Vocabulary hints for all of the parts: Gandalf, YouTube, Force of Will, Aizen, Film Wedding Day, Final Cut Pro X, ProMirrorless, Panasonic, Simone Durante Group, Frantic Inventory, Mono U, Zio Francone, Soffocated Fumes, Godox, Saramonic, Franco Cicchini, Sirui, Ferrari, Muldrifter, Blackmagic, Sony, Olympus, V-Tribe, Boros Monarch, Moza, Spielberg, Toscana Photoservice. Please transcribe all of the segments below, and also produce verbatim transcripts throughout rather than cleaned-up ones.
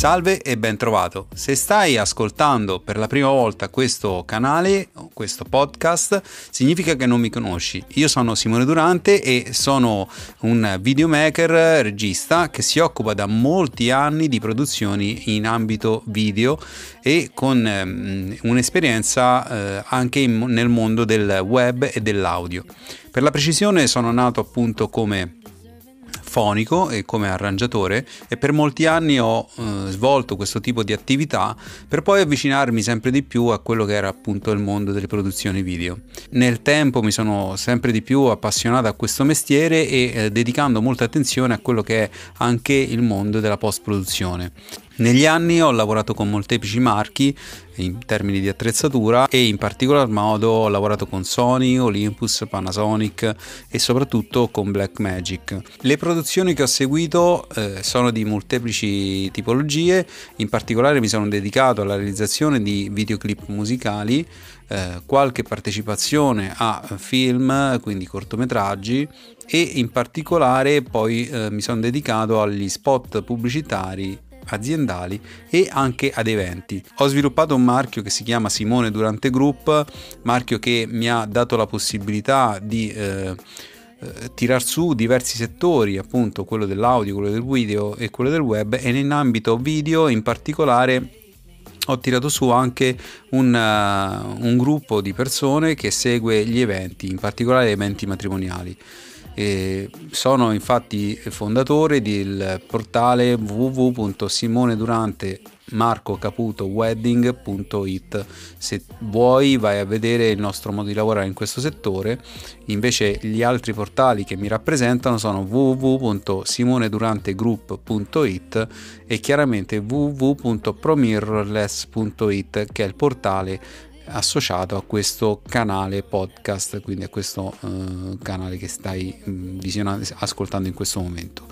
Salve e ben trovato. Se stai ascoltando per la prima volta questo canale, questo podcast, significa che non mi conosci. Io sono Simone Durante e sono un videomaker, regista che si occupa da molti anni di produzioni in ambito video e con um, un'esperienza uh, anche in, nel mondo del web e dell'audio. Per la precisione sono nato appunto come fonico e come arrangiatore e per molti anni ho eh, svolto questo tipo di attività per poi avvicinarmi sempre di più a quello che era appunto il mondo delle produzioni video. Nel tempo mi sono sempre di più appassionato a questo mestiere e eh, dedicando molta attenzione a quello che è anche il mondo della post-produzione. Negli anni ho lavorato con molteplici marchi in termini di attrezzatura e in particolar modo ho lavorato con Sony, Olympus, Panasonic e soprattutto con Blackmagic. Le produzioni che ho seguito eh, sono di molteplici tipologie, in particolare mi sono dedicato alla realizzazione di videoclip musicali, eh, qualche partecipazione a film, quindi cortometraggi, e in particolare poi eh, mi sono dedicato agli spot pubblicitari aziendali e anche ad eventi. Ho sviluppato un marchio che si chiama Simone Durante Group, marchio che mi ha dato la possibilità di eh, eh, tirar su diversi settori, appunto quello dell'audio, quello del video e quello del web, e nell'ambito video in particolare ho tirato su anche un, uh, un gruppo di persone che segue gli eventi, in particolare eventi matrimoniali. E sono infatti fondatore del portale w w w punto simone durante marco caputo wedding punto it. Se vuoi vai a vedere il nostro modo di lavorare in questo settore. Invece gli altri portali che mi rappresentano sono w w w punto simone durante group punto it e chiaramente w w w punto pro mirrorless punto it, che è il portale associato a questo canale podcast, quindi a questo uh, canale che stai mh, visionando, ascoltando in questo momento.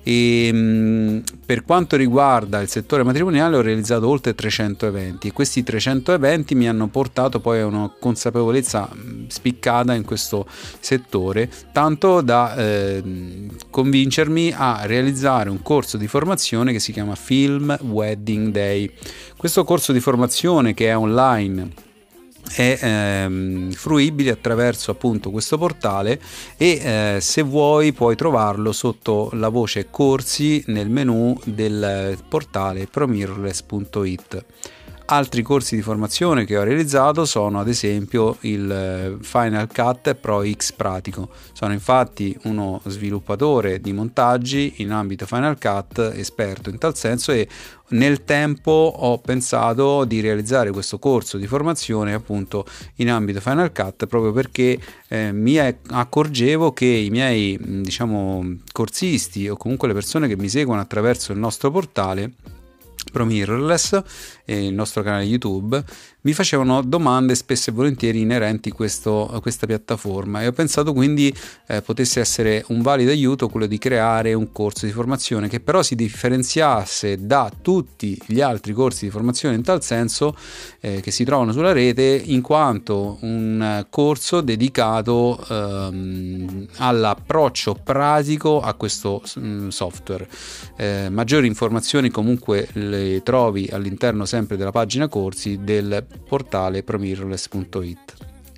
E, mh, per quanto riguarda il settore matrimoniale ho realizzato oltre trecento eventi e questi trecento eventi mi hanno portato poi a una consapevolezza spiccata in questo settore, tanto da eh, convincermi a realizzare un corso di formazione che si chiama Film Wedding Day. Questo corso di formazione, che è online, è ehm, fruibile attraverso appunto questo portale e eh, se vuoi puoi trovarlo sotto la voce corsi nel menu del portale pro mirrorless punto it. Altri corsi di formazione che ho realizzato sono ad esempio il Final Cut Pro X pratico. Sono infatti uno sviluppatore di montaggi in ambito Final Cut, esperto in tal senso, e nel tempo ho pensato di realizzare questo corso di formazione appunto in ambito Final Cut, proprio perché eh, mi accorgevo che i miei diciamo corsisti o comunque le persone che mi seguono attraverso il nostro portale ProMirrorless e il nostro canale YouTube mi facevano domande spesso e volentieri inerenti questo, a questa piattaforma, e ho pensato quindi eh, potesse essere un valido aiuto quello di creare un corso di formazione che però si differenziasse da tutti gli altri corsi di formazione in tal senso eh, che si trovano sulla rete, in quanto un corso dedicato ehm, all'approccio pratico a questo mh, software. Eh, maggiori informazioni comunque le trovi all'interno sempre della pagina corsi del portale pro mirrorless punto it.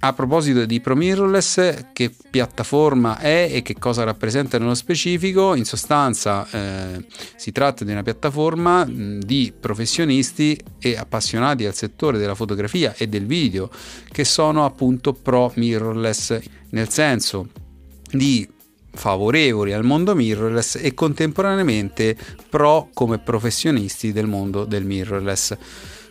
A proposito di ProMirrorless, che piattaforma è e che cosa rappresenta nello specifico? In sostanza eh, si tratta di una piattaforma mh, di professionisti e appassionati al settore della fotografia e del video che sono appunto ProMirrorless, nel senso di favorevoli al mondo mirrorless e contemporaneamente pro come professionisti del mondo del mirrorless.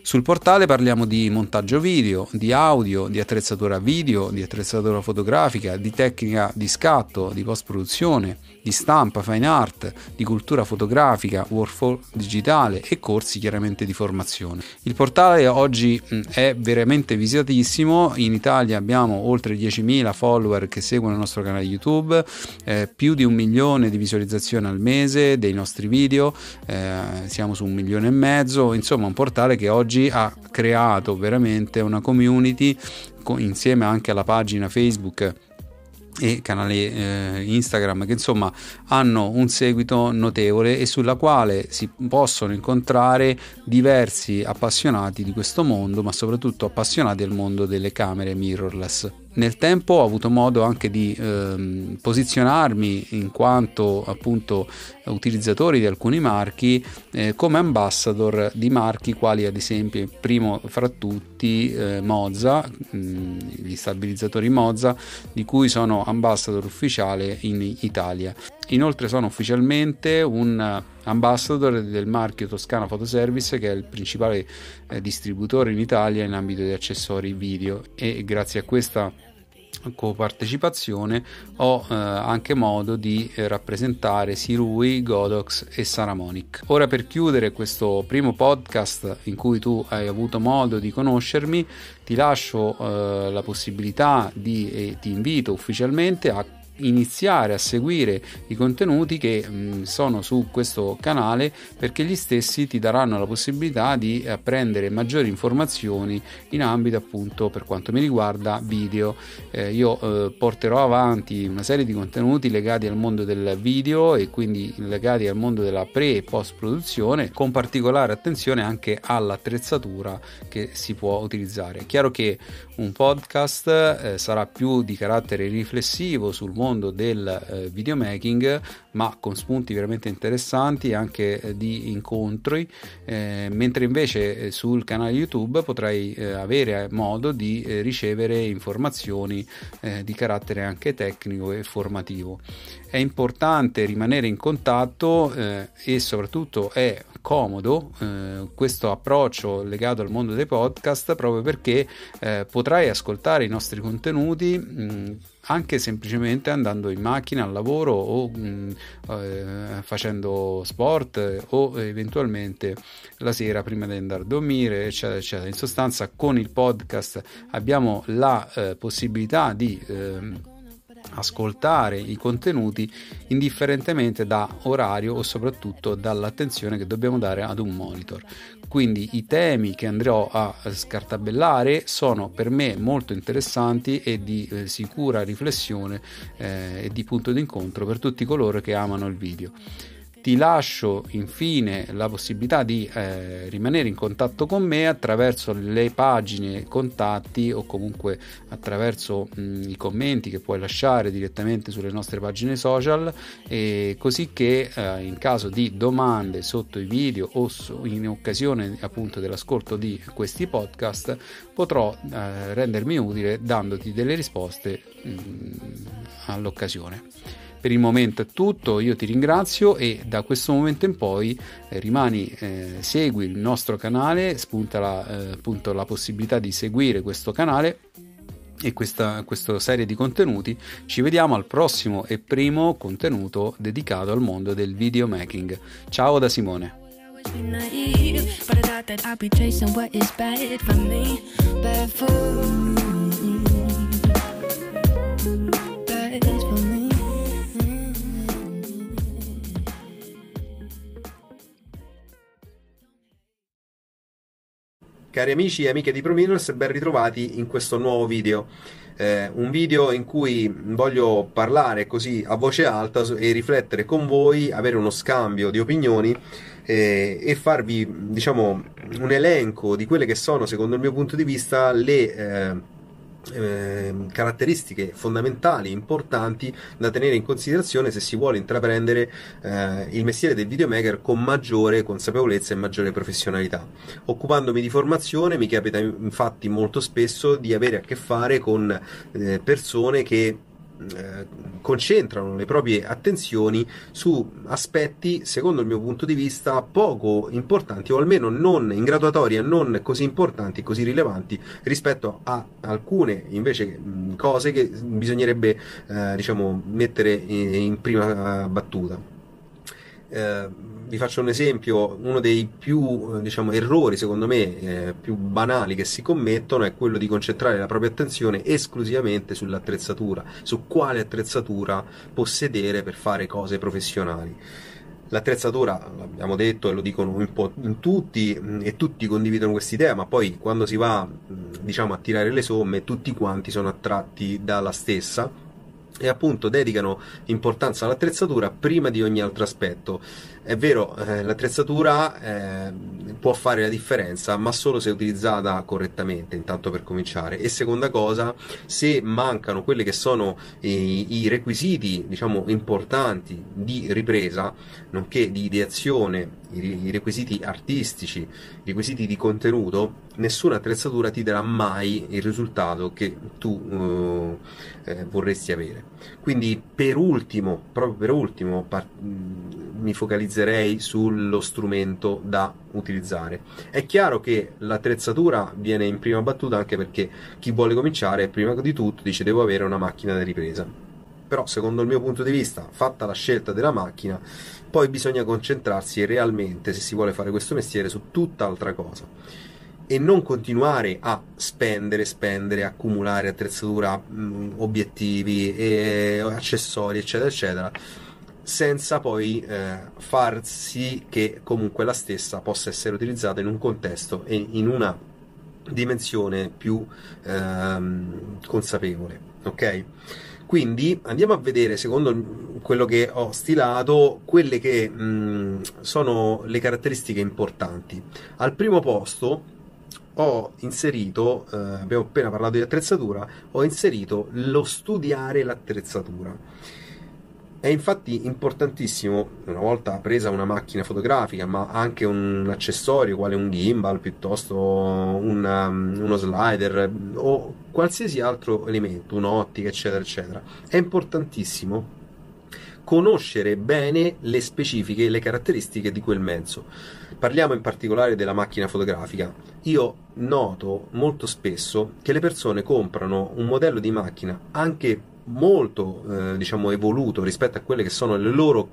Sul portale parliamo di montaggio video, di audio, di attrezzatura video, di attrezzatura fotografica, di tecnica di scatto, di post-produzione, di stampa, fine art, di cultura fotografica, workflow digitale e corsi chiaramente di formazione. Il portale oggi è veramente visitatissimo. In Italia abbiamo oltre diecimila follower che seguono il nostro canale YouTube, eh, più di un milione di visualizzazioni al mese dei nostri video, eh, siamo su un milione e mezzo, insomma un portale che oggi ha creato veramente una community insieme anche alla pagina Facebook e canali eh, Instagram che insomma hanno un seguito notevole e sulla quale si possono incontrare diversi appassionati di questo mondo, ma soprattutto appassionati del mondo delle camere mirrorless. Nel tempo ho avuto modo anche di ehm, posizionarmi in quanto appunto utilizzatori di alcuni marchi eh, come ambassador di marchi quali ad esempio, primo fra tutti eh, Moza, mh, gli stabilizzatori Moza, di cui sono ambassador ufficiale in Italia. Inoltre sono ufficialmente un ambassador del marchio Toscana Photoservice, che è il principale eh, distributore in Italia in ambito di accessori video, e grazie a questa copartecipazione ho eh, anche modo di eh, rappresentare Sirui, Godox e Saramonic. Ora, per chiudere questo primo podcast in cui tu hai avuto modo di conoscermi, ti lascio eh, la possibilità di eh, ti invito ufficialmente a iniziare a seguire i contenuti che mh, sono su questo canale, perché gli stessi ti daranno la possibilità di apprendere maggiori informazioni in ambito appunto, per quanto mi riguarda, video. Eh, io eh, porterò avanti una serie di contenuti legati al mondo del video e quindi legati al mondo della pre e post produzione, con particolare attenzione anche all'attrezzatura che si può utilizzare. È chiaro che un podcast eh, sarà più di carattere riflessivo sul mondo mondo del videomaking, ma con spunti veramente interessanti anche di incontri, eh, mentre invece sul canale YouTube potrai eh, avere modo di eh, ricevere informazioni eh, di carattere anche tecnico e formativo. È importante rimanere in contatto eh, e soprattutto è comodo eh, questo approccio legato al mondo dei podcast, proprio perché eh, potrai ascoltare i nostri contenuti mh, anche semplicemente andando in macchina al lavoro o mh, eh, facendo sport o eventualmente la sera prima di andare a dormire, eccetera eccetera. In sostanza, con il podcast abbiamo la eh, possibilità di eh, ascoltare i contenuti indifferentemente da orario o soprattutto dall'attenzione che dobbiamo dare ad un monitor. Quindi i temi che andrò a scartabellare sono per me molto interessanti e di eh, sicura riflessione eh, e di punto d'incontro per tutti coloro che amano il video. Ti lascio infine la possibilità di eh, rimanere in contatto con me attraverso le pagine contatti o comunque attraverso mh, i commenti che puoi lasciare direttamente sulle nostre pagine social, e così che eh, in caso di domande sotto i video o so, in occasione appunto dell'ascolto di questi podcast potrò eh, rendermi utile dandoti delle risposte mh, all'occasione. Per il momento è tutto, io ti ringrazio e da questo momento in poi eh, rimani, eh, segui il nostro canale, spunta la, eh, appunto la possibilità di seguire questo canale e questa, questa serie di contenuti. Ci vediamo al prossimo e primo contenuto dedicato al mondo del videomaking. Ciao da Simone. Cari amici e amiche di ProMirrorless, ben ritrovati in questo nuovo video. Eh, un video in cui voglio parlare così a voce alta e riflettere con voi, avere uno scambio di opinioni eh, e farvi, diciamo, un elenco di quelle che sono, secondo il mio punto di vista, le eh, eh, caratteristiche fondamentali, importanti da tenere in considerazione se si vuole intraprendere eh, il mestiere del videomaker con maggiore consapevolezza e maggiore professionalità. Occupandomi di formazione, mi capita infatti molto spesso di avere a che fare con eh, persone che concentrano le proprie attenzioni su aspetti, secondo il mio punto di vista, poco importanti o almeno non in graduatoria, non così importanti, così rilevanti rispetto a alcune invece cose che bisognerebbe eh, diciamo mettere in prima battuta. Eh, vi faccio un esempio: uno dei più diciamo errori, secondo me, eh, più banali che si commettono è quello di concentrare la propria attenzione esclusivamente sull'attrezzatura, su quale attrezzatura possedere per fare cose professionali. L'attrezzatura, l'abbiamo detto e lo dicono un po' in tutti e tutti condividono questa idea, ma poi quando si va diciamo a tirare le somme tutti quanti sono attratti dalla stessa, e appunto dedicano importanza all'attrezzatura prima di ogni altro aspetto. È vero, eh, l'attrezzatura eh, può fare la differenza, ma solo se utilizzata correttamente, intanto per cominciare, e seconda cosa, se mancano quelli che sono eh, i requisiti, diciamo, importanti di ripresa, nonché di ideazione, i, i requisiti artistici, i requisiti di contenuto, nessuna attrezzatura ti darà mai il risultato che tu eh, eh, vorresti avere. Quindi per ultimo, proprio per ultimo, par- mi focalizzo sullo strumento da utilizzare. È chiaro che l'attrezzatura viene in prima battuta, anche perché chi vuole cominciare prima di tutto dice devo avere una macchina da ripresa, però secondo il mio punto di vista, fatta la scelta della macchina, poi bisogna concentrarsi realmente, se si vuole fare questo mestiere, su tutt'altra cosa e non continuare a spendere, spendere, accumulare attrezzatura, mh, obiettivi, e accessori eccetera eccetera, senza poi eh, far sì che comunque la stessa possa essere utilizzata in un contesto e in una dimensione più ehm, consapevole, ok? Quindi andiamo a vedere, secondo quello che ho stilato, quelle che mh, sono le caratteristiche importanti. Al primo posto ho inserito, eh, abbiamo appena parlato di attrezzatura, ho inserito lo studiare l'attrezzatura. È infatti importantissimo, una volta presa una macchina fotografica, ma anche un accessorio quale un gimbal, piuttosto una, uno slider o qualsiasi altro elemento, un'ottica eccetera eccetera, è importantissimo conoscere bene le specifiche, le caratteristiche di quel mezzo. Parliamo in particolare della macchina fotografica. Io noto molto spesso che le persone comprano un modello di macchina anche molto eh, diciamo evoluto rispetto a quelle che sono le loro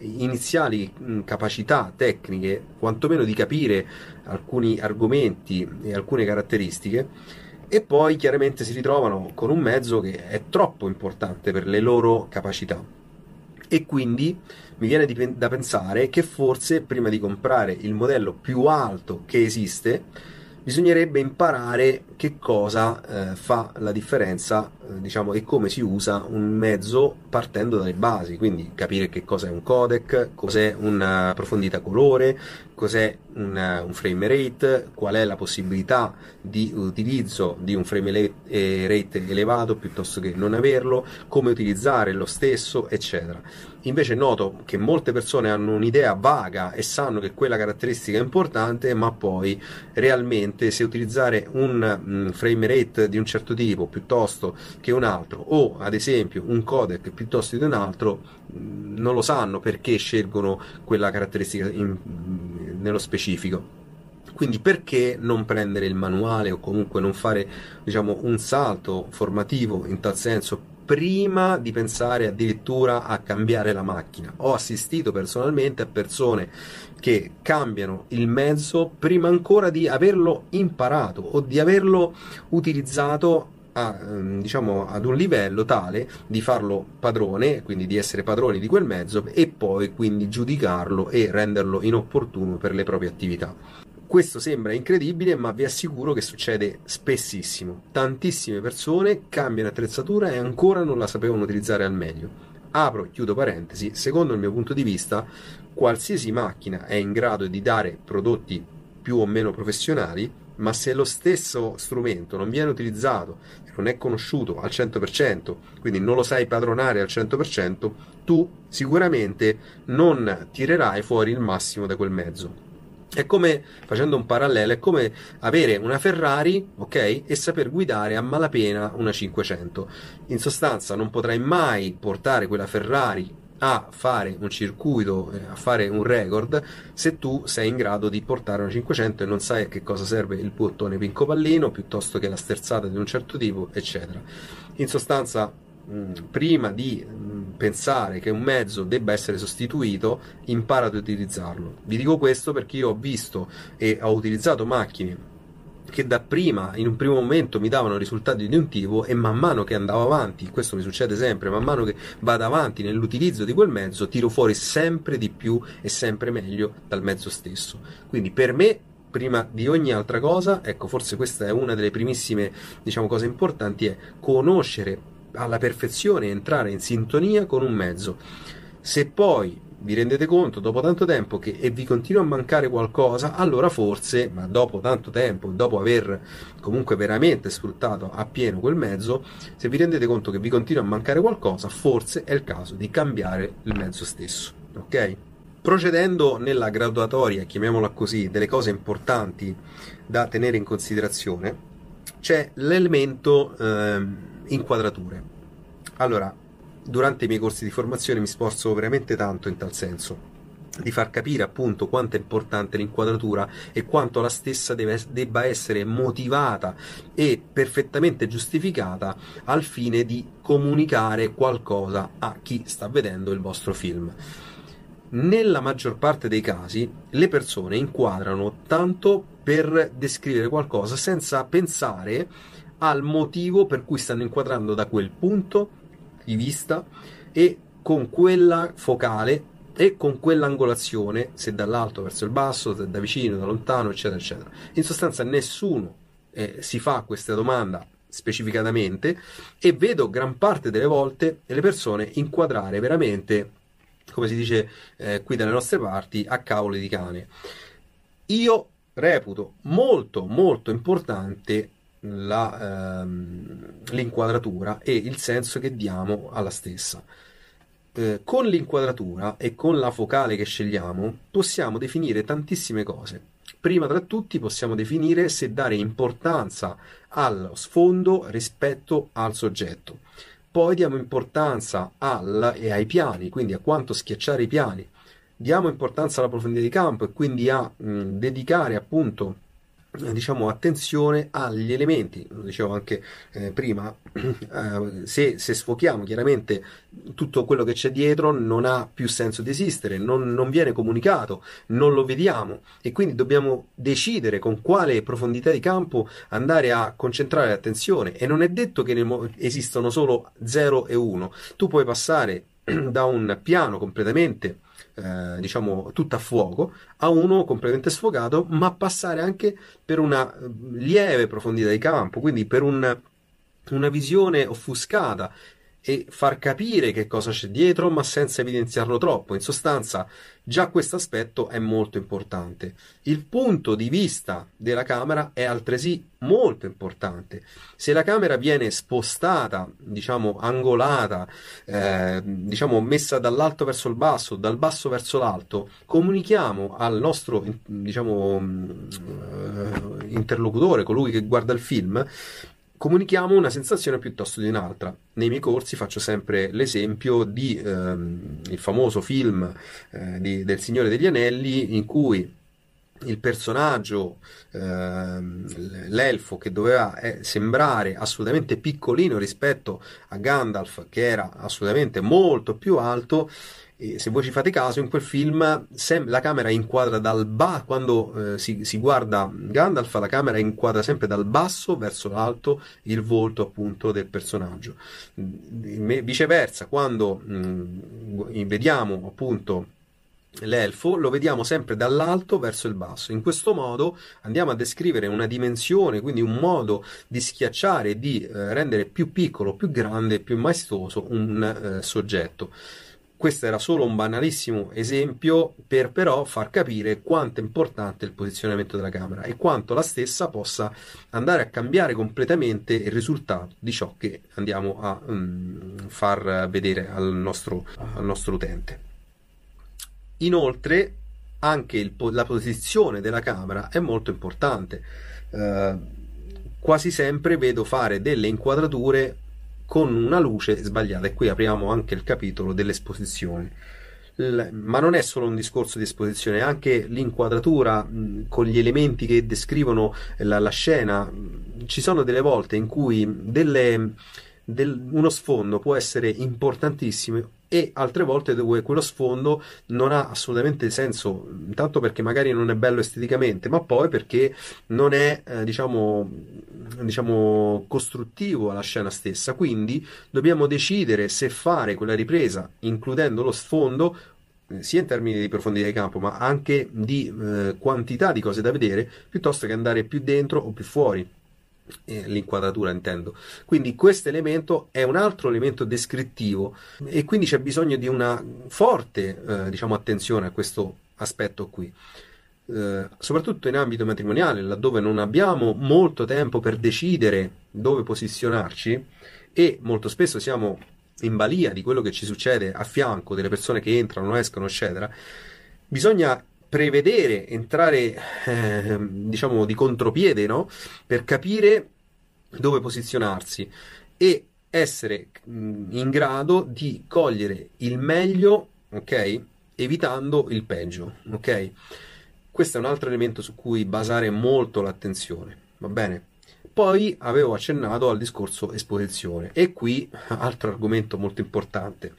iniziali mh, capacità tecniche, quantomeno di capire alcuni argomenti e alcune caratteristiche, e poi chiaramente si ritrovano con un mezzo che è troppo importante per le loro capacità, e quindi mi viene di, da pensare che forse prima di comprare il modello più alto che esiste bisognerebbe imparare che cosa eh, fa la differenza, eh, diciamo, e come si usa un mezzo partendo dalle basi, quindi capire che cos'è un codec, cos'è una profondità colore, cos'è un, un frame rate, qual è la possibilità di utilizzo di un frame rate elevato piuttosto che non averlo, come utilizzare lo stesso, eccetera. Invece noto che molte persone hanno un'idea vaga e sanno che quella caratteristica è importante, ma poi realmente se utilizzare un frame rate di un certo tipo piuttosto che un altro, o ad esempio un codec piuttosto che un altro, non lo sanno perché scelgono quella caratteristica in, nello specifico. Quindi perché non prendere il manuale, o comunque non fare, diciamo, un salto formativo in tal senso prima di pensare addirittura a cambiare la macchina? Ho assistito personalmente a persone che cambiano il mezzo prima ancora di averlo imparato o di averlo utilizzato a, diciamo, ad un livello tale di farlo padrone, quindi di essere padroni di quel mezzo, e poi quindi giudicarlo e renderlo inopportuno per le proprie attività. Questo sembra incredibile, ma vi assicuro che succede spessissimo. Tantissime persone cambiano attrezzatura e ancora non la sapevano utilizzare al meglio. Apro e chiudo parentesi, secondo il mio punto di vista qualsiasi macchina è in grado di dare prodotti più o meno professionali, ma se lo stesso strumento non viene utilizzato, non è conosciuto al cento per cento, quindi non lo sai padronare al cento per cento, tu sicuramente non tirerai fuori il massimo da quel mezzo. È come, facendo un parallelo, è come avere una Ferrari, ok, e saper guidare a malapena una cinquecento. In sostanza non potrai mai portare quella Ferrari a fare un circuito, a fare un record, se tu sei in grado di portare una cinquecento e non sai a che cosa serve il bottone pinco pallino piuttosto che la sterzata di un certo tipo, eccetera. In sostanza, prima di pensare che un mezzo debba essere sostituito, impara ad utilizzarlo. Vi dico questo perché io ho visto e ho utilizzato macchine che da prima, in un primo momento, mi davano risultati di un tipo, e man mano che andavo avanti, questo mi succede sempre, man mano che vado avanti nell'utilizzo di quel mezzo tiro fuori sempre di più e sempre meglio dal mezzo stesso. Quindi per me, prima di ogni altra cosa, ecco, forse questa è una delle primissime, diciamo, cose importanti, è conoscere alla perfezione, entrare in sintonia con un mezzo. Se poi vi rendete conto dopo tanto tempo che e vi continua a mancare qualcosa, allora forse, ma dopo tanto tempo, dopo aver comunque veramente sfruttato appieno quel mezzo, se vi rendete conto che vi continua a mancare qualcosa, forse è il caso di cambiare il mezzo stesso, ok? Procedendo nella graduatoria, chiamiamola così, delle cose importanti da tenere in considerazione, c'è l'elemento eh, inquadrature. Allora, durante i miei corsi di formazione mi sforzo veramente tanto in tal senso, di far capire appunto quanto è importante l'inquadratura e quanto la stessa deve, debba essere motivata e perfettamente giustificata al fine di comunicare qualcosa a chi sta vedendo il vostro film. Nella maggior parte dei casi le persone inquadrano tanto per descrivere qualcosa senza pensare al motivo per cui stanno inquadrando da quel punto di vista e con quella focale e con quell'angolazione, se dall'alto verso il basso, se da vicino, da lontano, eccetera eccetera. In sostanza nessuno eh, si fa questa domanda specificatamente, e vedo gran parte delle volte le persone inquadrare veramente, come si dice eh, qui dalle nostre parti, a cavoli di cane. Io reputo molto molto importante La, ehm, l'inquadratura e il senso che diamo alla stessa. Eh, con l'inquadratura e con la focale che scegliamo possiamo definire tantissime cose. Prima tra tutti possiamo definire se dare importanza allo sfondo rispetto al soggetto. Poi diamo importanza al, e ai piani, quindi a quanto schiacciare i piani. Diamo importanza alla profondità di campo e quindi a mh, dedicare appunto, diciamo, attenzione agli elementi. Lo dicevo anche eh, prima, eh, se, se sfochiamo chiaramente tutto quello che c'è dietro non ha più senso di esistere, non, non viene comunicato, non lo vediamo, e quindi dobbiamo decidere con quale profondità di campo andare a concentrare l'attenzione. E non è detto che ne esistono solo zero e uno, tu puoi passare da un piano completamente Eh, diciamo tutto a fuoco a uno completamente sfocato, ma passare anche per una lieve profondità di campo, quindi per un, una visione offuscata, e far capire che cosa c'è dietro ma senza evidenziarlo troppo. In sostanza già questo aspetto è molto importante. Il punto di vista della camera è altresì molto importante. Se la camera viene spostata, diciamo angolata, eh, diciamo messa dall'alto verso il basso, dal basso verso l'alto, comunichiamo al nostro, diciamo, interlocutore, colui che guarda il film, comunichiamo una sensazione piuttosto di un'altra. Nei miei corsi faccio sempre l'esempio di ehm, il famoso film eh, di, del Signore degli Anelli, in cui il personaggio, ehm, l'elfo, che doveva eh, sembrare assolutamente piccolino rispetto a Gandalf, che era assolutamente molto più alto. E se voi ci fate caso, in quel film la camera inquadra dal basso, quando eh, si, si guarda Gandalf, la camera inquadra sempre dal basso verso l'alto il volto appunto del personaggio. Viceversa, quando mh, vediamo appunto l'elfo, lo vediamo sempre dall'alto verso il basso. In questo modo andiamo a descrivere una dimensione, quindi un modo di schiacciare, di eh, rendere più piccolo, più grande, più maestoso un eh, soggetto. Questo era solo un banalissimo esempio per però far capire quanto è importante il posizionamento della camera e quanto la stessa possa andare a cambiare completamente il risultato di ciò che andiamo a um, far vedere al nostro, al nostro utente. Inoltre anche il, la posizione della camera è molto importante. Eh, quasi sempre vedo fare delle inquadrature con una luce sbagliata, e qui apriamo anche il capitolo dell'esposizione. Ma non è solo un discorso di esposizione, anche l'inquadratura mh, con gli elementi che descrivono la, la scena. Ci sono delle volte in cui delle, del, uno sfondo può essere importantissimo, e altre volte dove quello sfondo non ha assolutamente senso, tanto perché magari non è bello esteticamente, ma poi perché non è eh, diciamo, diciamo costruttivo alla scena stessa. Quindi dobbiamo decidere se fare quella ripresa includendo lo sfondo, eh, sia in termini di profondità di campo ma anche di eh, quantità di cose da vedere, piuttosto che andare più dentro o più fuori. eh, l'inquadratura intendo. Quindi questo elemento è un altro elemento descrittivo e quindi c'è bisogno di una forte eh, diciamo, attenzione a questo aspetto qui. Eh, soprattutto in ambito matrimoniale, laddove non abbiamo molto tempo per decidere dove posizionarci e molto spesso siamo in balia di quello che ci succede a fianco, delle persone che entrano, escono, eccetera, bisogna prevedere, entrare eh, diciamo di contropiede, no? Per capire dove posizionarsi e essere in grado di cogliere il meglio, ok? Evitando il peggio, ok? Questo è un altro elemento su cui basare molto l'attenzione, va bene? Poi avevo accennato al discorso esposizione e qui altro argomento molto importante.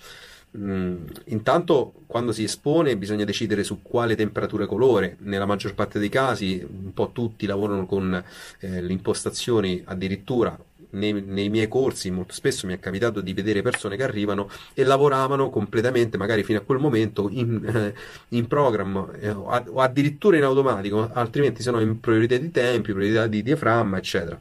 Mm, intanto quando si espone bisogna decidere su quale temperatura e colore. Nella maggior parte dei casi un po' tutti lavorano con eh, le impostazioni, addirittura nei, nei miei corsi molto spesso mi è capitato di vedere persone che arrivano e lavoravano completamente, magari fino a quel momento in, eh, in programma eh, o addirittura in automatico, altrimenti se no in priorità di tempi, priorità di diaframma eccetera,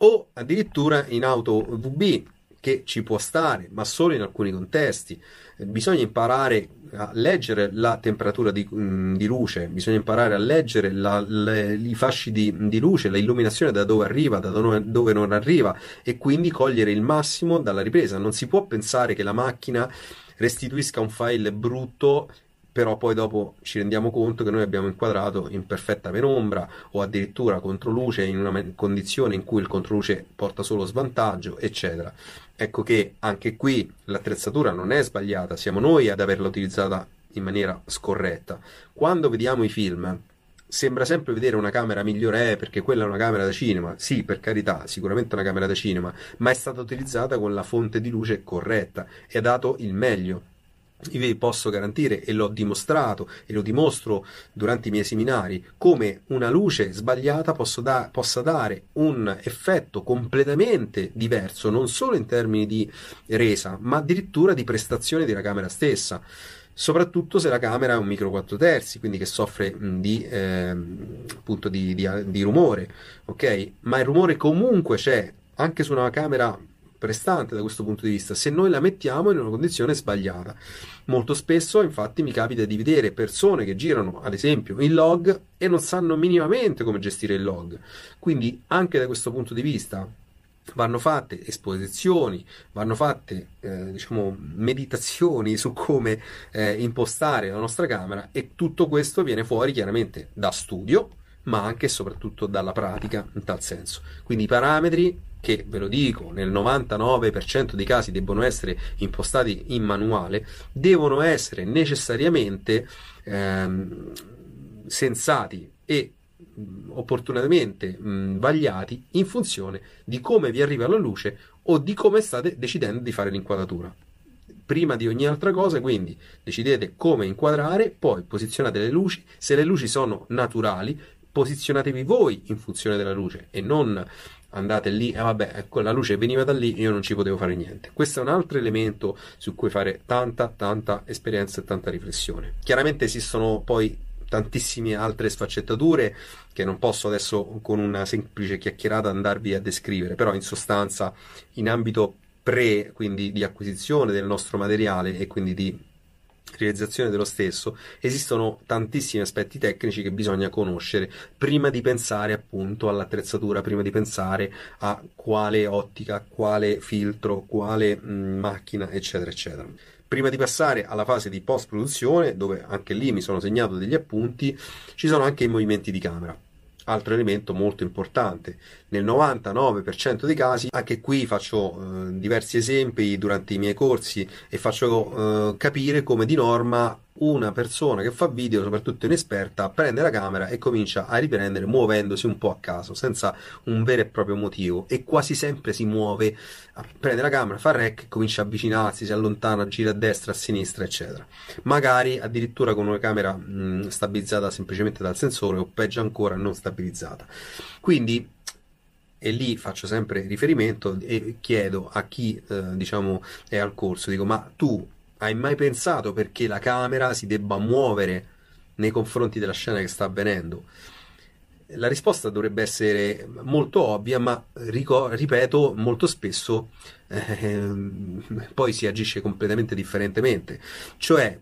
o addirittura in auto vu bi, che ci può stare, ma solo in alcuni contesti. Bisogna imparare a leggere la temperatura di, di luce, bisogna imparare a leggere la, le, i fasci di, di luce, l'illuminazione da dove arriva, da dove non arriva, e quindi cogliere il massimo dalla ripresa. Non si può pensare che la macchina restituisca un file brutto, però poi dopo ci rendiamo conto che noi abbiamo inquadrato in perfetta penombra o addirittura controluce, in una condizione in cui il controluce porta solo svantaggio, eccetera. Ecco che anche qui l'attrezzatura non è sbagliata, siamo noi ad averla utilizzata in maniera scorretta. Quando vediamo i film sembra sempre vedere una camera migliore, eh, perché quella è una camera da cinema. Sì, per carità, sicuramente una camera da cinema, ma è stata utilizzata con la fonte di luce corretta e ha dato il meglio. Io vi posso garantire, e l'ho dimostrato e lo dimostro durante i miei seminari, come una luce sbagliata posso da, possa dare un effetto completamente diverso, non solo in termini di resa, ma addirittura di prestazione della camera stessa, soprattutto se la camera è un micro quattro terzi, quindi che soffre di, eh, appunto di, di, di rumore, ok? Ma il rumore comunque c'è, anche su una camera prestante da questo punto di vista, se noi la mettiamo in una condizione sbagliata. Molto spesso infatti mi capita di vedere persone che girano ad esempio in log e non sanno minimamente come gestire il log, quindi anche da questo punto di vista vanno fatte esposizioni, vanno fatte eh, diciamo meditazioni su come eh, impostare la nostra camera, e tutto questo viene fuori chiaramente da studio, ma anche e soprattutto dalla pratica in tal senso. Quindi i parametri, che ve lo dico nel novantanove per cento dei casi debbono essere impostati in manuale, devono essere necessariamente ehm, sensati e opportunamente mh, vagliati in funzione di come vi arriva la luce o di come state decidendo di fare l'inquadratura. Prima di ogni altra cosa, quindi, decidete come inquadrare, poi posizionate le luci. Se le luci sono naturali, posizionatevi voi in funzione della luce e non andate lì e eh vabbè, ecco, la luce veniva da lì, io non ci potevo fare niente. Questo è un altro elemento su cui fare tanta tanta esperienza e tanta riflessione. Chiaramente esistono poi tantissime altre sfaccettature che non posso adesso con una semplice chiacchierata andarvi a descrivere, però in sostanza in ambito pre, quindi di acquisizione del nostro materiale e quindi di realizzazione dello stesso, esistono tantissimi aspetti tecnici che bisogna conoscere prima di pensare appunto all'attrezzatura, prima di pensare a quale ottica, quale filtro, quale mh, macchina eccetera eccetera. Prima di passare alla fase di post produzione, dove anche lì mi sono segnato degli appunti, ci sono anche i movimenti di camera, altro elemento molto importante. Nel novantanove per cento dei casi, anche qui faccio eh, diversi esempi durante i miei corsi e faccio eh, capire come di norma una persona che fa video, soprattutto inesperta, prende la camera e comincia a riprendere muovendosi un po' a caso, senza un vero e proprio motivo, e quasi sempre si muove, prende la camera, fa rec, comincia a avvicinarsi, si allontana, gira a destra, a sinistra eccetera, magari addirittura con una camera mh, stabilizzata semplicemente dal sensore o peggio ancora non stabilizzata. Quindi, e lì faccio sempre riferimento e chiedo a chi eh, diciamo è al corso, dico: ma tu hai mai pensato perché la camera si debba muovere nei confronti della scena che sta avvenendo? La risposta dovrebbe essere molto ovvia, ma ripeto, molto spesso eh, poi si agisce completamente differentemente. Cioè,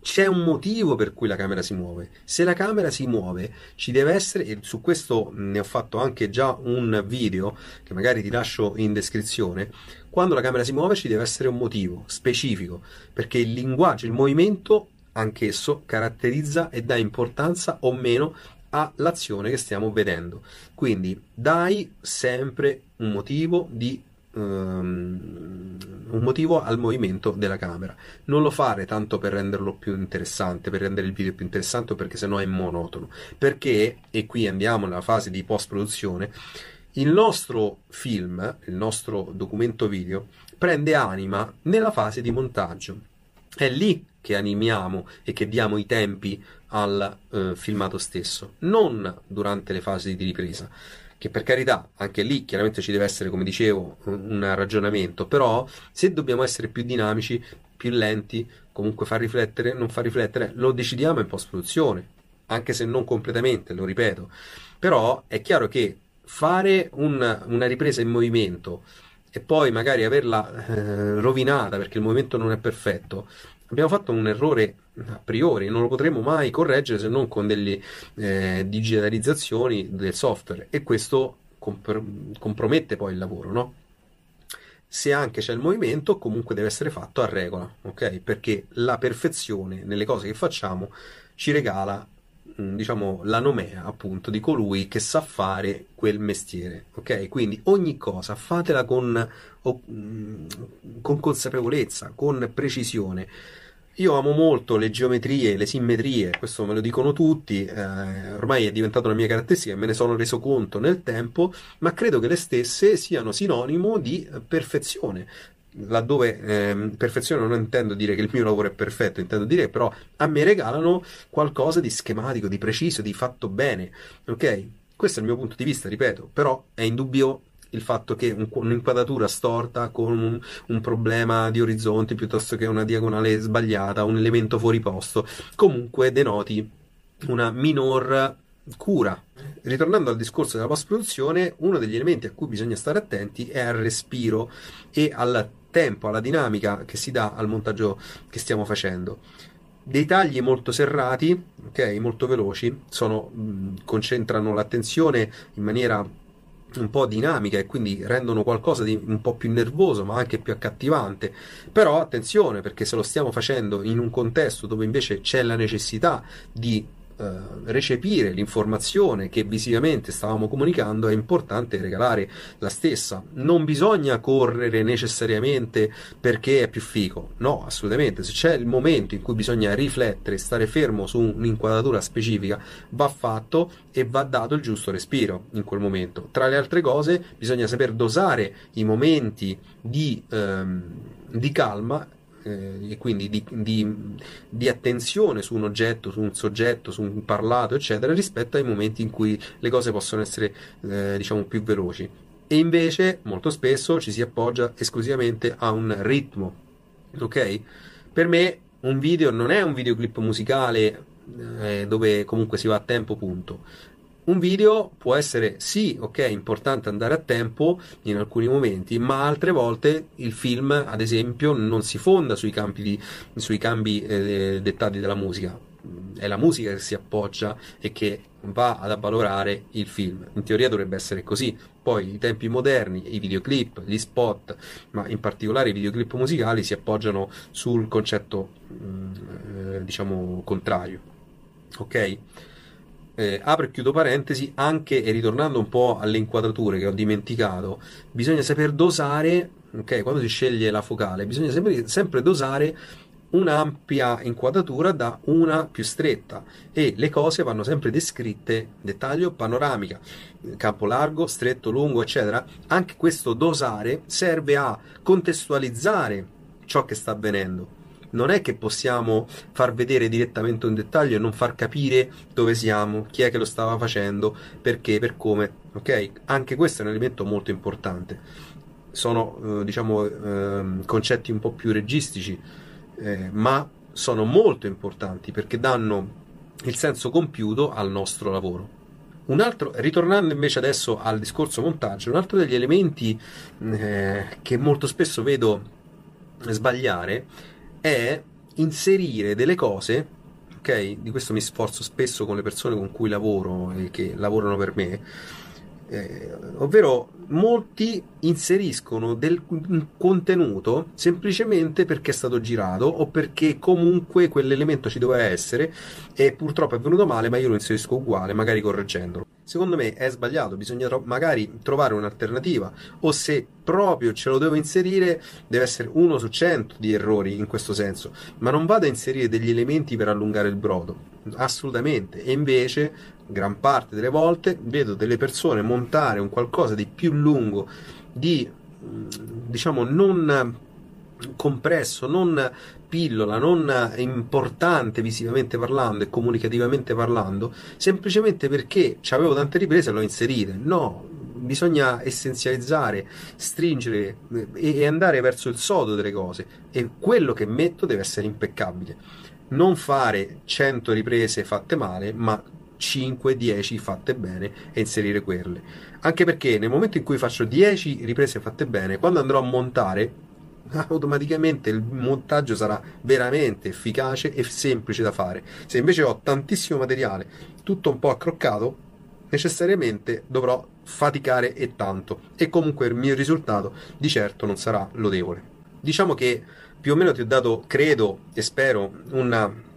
c'è un motivo per cui la camera si muove. Se la camera si muove, ci deve essere, e su questo ne ho fatto anche già un video che magari ti lascio in descrizione, quando la camera si muove ci deve essere un motivo specifico, perché il linguaggio, il movimento, anch'esso caratterizza e dà importanza o meno all'azione che stiamo vedendo. Quindi dai sempre un motivo di Um, un motivo al movimento della camera. Non lo fare tanto per renderlo più interessante, per rendere il video più interessante, perché sennò è monotono, perché, e qui andiamo nella fase di post produzione, il nostro film, il nostro documento video prende anima nella fase di montaggio. È lì che animiamo e che diamo i tempi al eh, filmato stesso, non durante le fasi di ripresa, che per carità, anche lì chiaramente ci deve essere, come dicevo, un ragionamento, però se dobbiamo essere più dinamici, più lenti, comunque far riflettere, non far riflettere, lo decidiamo in post-produzione, anche se non completamente, lo ripeto. Però è chiaro che fare un, una ripresa in movimento e poi magari averla eh, rovinata perché il movimento non è perfetto, abbiamo fatto un errore a priori, non lo potremo mai correggere se non con delle eh, digitalizzazioni del software, e questo comp- compromette poi il lavoro, no? Se anche c'è il movimento, comunque deve essere fatto a regola, ok? Perché la perfezione nelle cose che facciamo ci regala, diciamo, la nomea appunto di colui che sa fare quel mestiere, ok? Quindi ogni cosa fatela con, con consapevolezza, con precisione. Io amo molto le geometrie, le simmetrie, questo me lo dicono tutti, eh, ormai è diventata una mia caratteristica, me ne sono reso conto nel tempo, ma credo che le stesse siano sinonimo di perfezione. Laddove eh, perfezione non intendo dire che il mio lavoro è perfetto, intendo dire che però a me regalano qualcosa di schematico, di preciso, di fatto bene, ok? Questo è il mio punto di vista, ripeto, però è indubbio il fatto che un, un'inquadratura storta, con un, un problema di orizzonte piuttosto che una diagonale sbagliata, un elemento fuori posto, comunque denoti una minor cura. Ritornando al discorso della post-produzione, uno degli elementi a cui bisogna stare attenti è al respiro e al tempo, alla dinamica che si dà al montaggio che stiamo facendo. Dei tagli molto serrati, ok, molto veloci, sono, mh, concentrano l'attenzione in maniera un po' dinamica e quindi rendono qualcosa di un po' più nervoso, ma anche più accattivante. Però attenzione, perché se lo stiamo facendo in un contesto dove invece c'è la necessità di recepire l'informazione che visivamente stavamo comunicando, è importante regalare la stessa. Non bisogna correre necessariamente perché è più figo, no, assolutamente. Se c'è il momento in cui bisogna riflettere, stare fermo su un'inquadratura specifica, va fatto e va dato il giusto respiro in quel momento. Tra le altre cose, bisogna saper dosare i momenti di, ehm, di calma e quindi di, di, di attenzione su un oggetto, su un soggetto, su un parlato, eccetera, rispetto ai momenti in cui le cose possono essere eh, diciamo più veloci. E invece molto spesso ci si appoggia esclusivamente a un ritmo, ok? Per me un video non è un videoclip musicale eh, dove comunque si va a tempo, punto. Un video può essere, sì, ok, importante andare a tempo in alcuni momenti, ma altre volte il film, ad esempio, non si fonda sui campi di, sui cambi eh, dettati dalla musica. È la musica che si appoggia e che va ad avvalorare il film. In teoria dovrebbe essere così. Poi i tempi moderni, i videoclip, gli spot, ma in particolare i videoclip musicali, si appoggiano sul concetto, eh, diciamo, contrario, ok? Eh, apro e chiudo parentesi, anche e ritornando un po' alle inquadrature che ho dimenticato, bisogna saper dosare, ok, quando si sceglie la focale bisogna sempre, sempre dosare un'ampia inquadratura da una più stretta, e le cose vanno sempre descritte dettaglio, panoramica, campo largo, stretto, lungo, eccetera. Anche questo dosare serve a contestualizzare ciò che sta avvenendo. Non è che possiamo far vedere direttamente un dettaglio e non far capire dove siamo, chi è che lo stava facendo, perché, per come, ok? Anche questo è un elemento molto importante. Sono, eh, diciamo, eh, concetti un po' più registici, eh, ma sono molto importanti perché danno il senso compiuto al nostro lavoro. Un altro, ritornando invece adesso al discorso montaggio, un altro degli elementi eh, che molto spesso vedo sbagliare è inserire delle cose, ok? Di questo mi sforzo spesso con le persone con cui lavoro e che lavorano per me, eh, ovvero molti inseriscono del un contenuto semplicemente perché è stato girato o perché comunque quell'elemento ci doveva essere e purtroppo è venuto male, ma io lo inserisco uguale, magari correggendolo. Secondo me è sbagliato, bisogna tro magari trovare un'alternativa, o se proprio ce lo devo inserire deve essere uno su cento di errori in questo senso, ma non vado a inserire degli elementi per allungare il brodo, assolutamente. E invece gran parte delle volte vedo delle persone montare un qualcosa di più lungo, di diciamo non compresso, non pillola, non importante visivamente parlando e comunicativamente parlando, semplicemente perché c'avevo tante riprese e l'ho inserite. No, bisogna essenzializzare, stringere e andare verso il sodo delle cose, e quello che metto deve essere impeccabile, non fare cento riprese fatte male, ma cinque dieci fatte bene e inserire quelle, anche perché nel momento in cui faccio dieci riprese fatte bene, quando andrò a montare automaticamente il montaggio sarà veramente efficace e semplice da fare. Se invece ho tantissimo materiale tutto un po' accroccato, necessariamente dovrò faticare e tanto, e comunque il mio risultato di certo non sarà lodevole. Diciamo che più o meno ti ho dato, credo e spero, una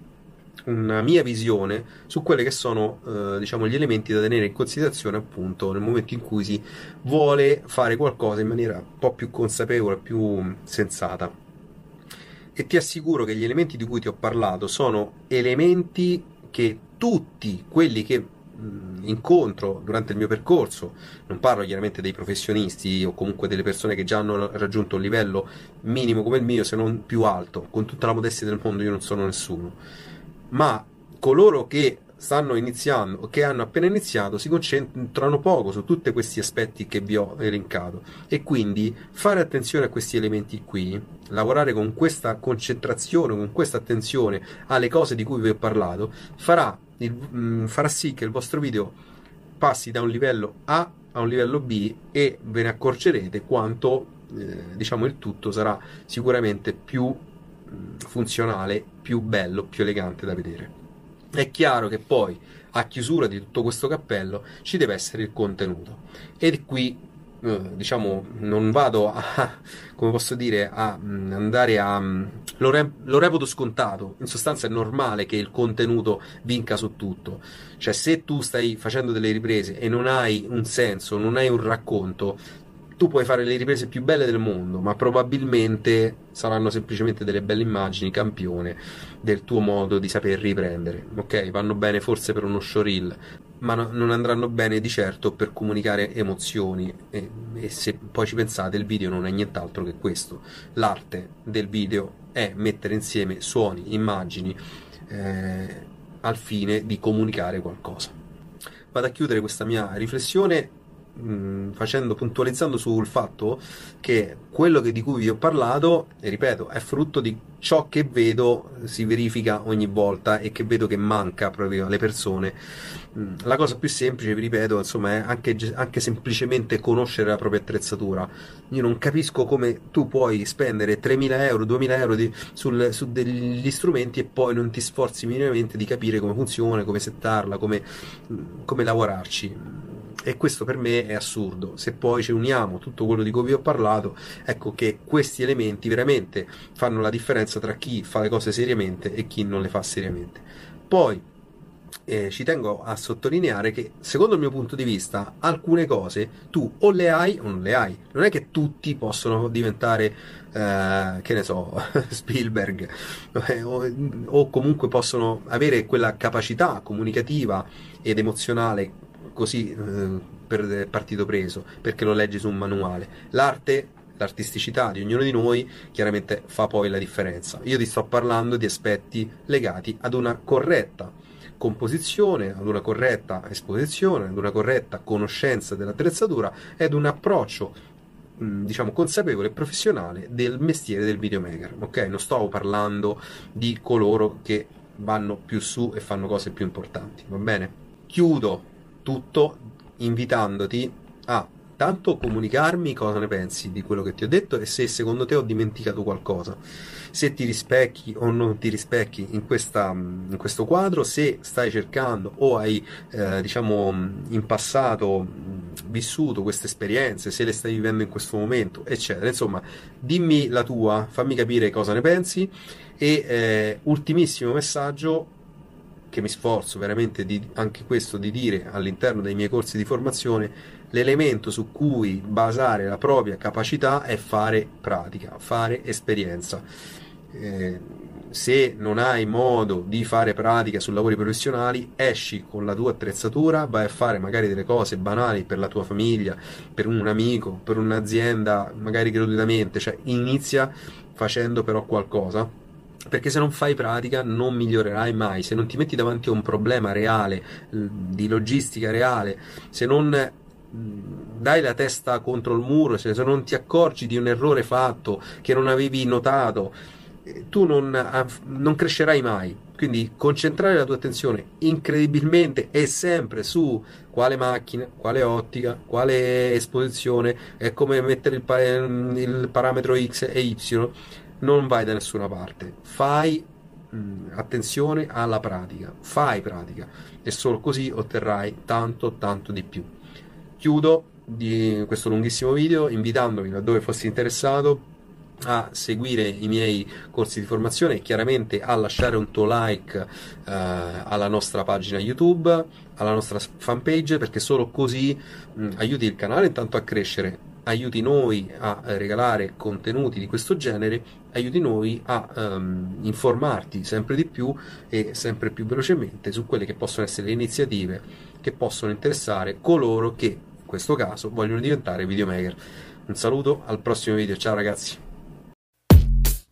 una mia visione su quelli che sono eh, diciamo gli elementi da tenere in considerazione appunto nel momento in cui si vuole fare qualcosa in maniera un po' più consapevole, più sensata. E ti assicuro che gli elementi di cui ti ho parlato sono elementi che tutti quelli che mh, incontro durante il mio percorso, non parlo chiaramente dei professionisti o comunque delle persone che già hanno raggiunto un livello minimo come il mio, se non più alto, con tutta la modestia del mondo io non sono nessuno, ma coloro che stanno iniziando o che hanno appena iniziato si concentrano poco su tutti questi aspetti che vi ho elencato, e quindi fare attenzione a questi elementi qui, lavorare con questa concentrazione, con questa attenzione alle cose di cui vi ho parlato, farà, il, mh, farà sì che il vostro video passi da un livello A a un livello B, e ve ne accorgerete quanto eh, diciamo il tutto sarà sicuramente più funzionale, più bello, più elegante da vedere. È chiaro che poi a chiusura di tutto questo cappello ci deve essere il contenuto, e qui eh, diciamo non vado a, come posso dire, a andare a lo, re, lo reputo scontato. In sostanza è normale che il contenuto vinca su tutto, cioè se tu stai facendo delle riprese e non hai un senso, non hai un racconto, tu puoi fare le riprese più belle del mondo, ma probabilmente saranno semplicemente delle belle immagini campione del tuo modo di saper riprendere, ok? Vanno bene forse per uno showreel, ma no, non andranno bene di certo per comunicare emozioni, e, e se poi ci pensate il video non è nient'altro che questo. L'arte del video è mettere insieme suoni, immagini, eh, al fine di comunicare qualcosa. Vado a chiudere questa mia riflessione facendo, puntualizzando sul fatto che quello che di cui vi ho parlato, e ripeto, è frutto di ciò che vedo si verifica ogni volta e che vedo che manca proprio alle persone. La cosa più semplice, vi ripeto, insomma, è anche, anche semplicemente conoscere la propria attrezzatura. Io non capisco come tu puoi spendere tremila euro, duemila euro di, sul, su degli strumenti e poi non ti sforzi minimamente di capire come funziona, come settarla, come, come lavorarci. E questo per me è assurdo. Se poi ci uniamo tutto quello di cui vi ho parlato, ecco che questi elementi veramente fanno la differenza tra chi fa le cose seriamente e chi non le fa seriamente. Poi eh, ci tengo a sottolineare che secondo il mio punto di vista alcune cose tu o le hai o non le hai. Non è che tutti possono diventare eh, che ne so Spielberg eh, o, o comunque possono avere quella capacità comunicativa ed emozionale così eh, per partito preso, perché lo leggi su un manuale. L'arte, l'artisticità di ognuno di noi chiaramente fa poi la differenza. Io ti sto parlando di aspetti legati ad una corretta composizione, ad una corretta esposizione, ad una corretta conoscenza dell'attrezzatura ed un approccio diciamo consapevole e professionale del mestiere del videomaker, ok? Non sto parlando di coloro che vanno più su e fanno cose più importanti, va bene? Chiudo tutto invitandoti a tanto comunicarmi cosa ne pensi di quello che ti ho detto e se secondo te ho dimenticato qualcosa, se ti rispecchi o non ti rispecchi in, questa, in questo quadro, se stai cercando o hai eh, diciamo in passato vissuto queste esperienze, se le stai vivendo in questo momento, eccetera. Insomma, dimmi la tua, fammi capire cosa ne pensi. E eh, ultimissimo messaggio che mi sforzo veramente di, anche questo di dire all'interno dei miei corsi di formazione: l'elemento su cui basare la propria capacità è fare pratica, fare esperienza. Eh, se non hai modo di fare pratica su lavori professionali, esci con la tua attrezzatura, vai a fare magari delle cose banali per la tua famiglia, per un amico, per un'azienda, magari gratuitamente, cioè inizia facendo però qualcosa. Perché se non fai pratica non migliorerai mai, se non ti metti davanti a un problema reale, di logistica reale, se non dai la testa contro il muro, se non ti accorgi di un errore fatto che non avevi notato, tu non, non crescerai mai. Quindi concentrare la tua attenzione incredibilmente e sempre su quale macchina, quale ottica, quale esposizione, è come mettere il, pa- il parametro X e Y, non vai da nessuna parte. Fai mh, attenzione alla pratica, fai pratica, e solo così otterrai tanto tanto di più. Chiudo di questo lunghissimo video invitandovi, laddove fossi interessato, a seguire i miei corsi di formazione e chiaramente a lasciare un tuo like eh, alla nostra pagina YouTube, alla nostra fanpage, perché solo così mh, aiuti il canale intanto a crescere, aiuti noi a regalare contenuti di questo genere, aiuti noi a um, informarti sempre di più e sempre più velocemente su quelle che possono essere le iniziative che possono interessare coloro che in questo caso vogliono diventare videomaker. Un saluto, al prossimo video, ciao ragazzi!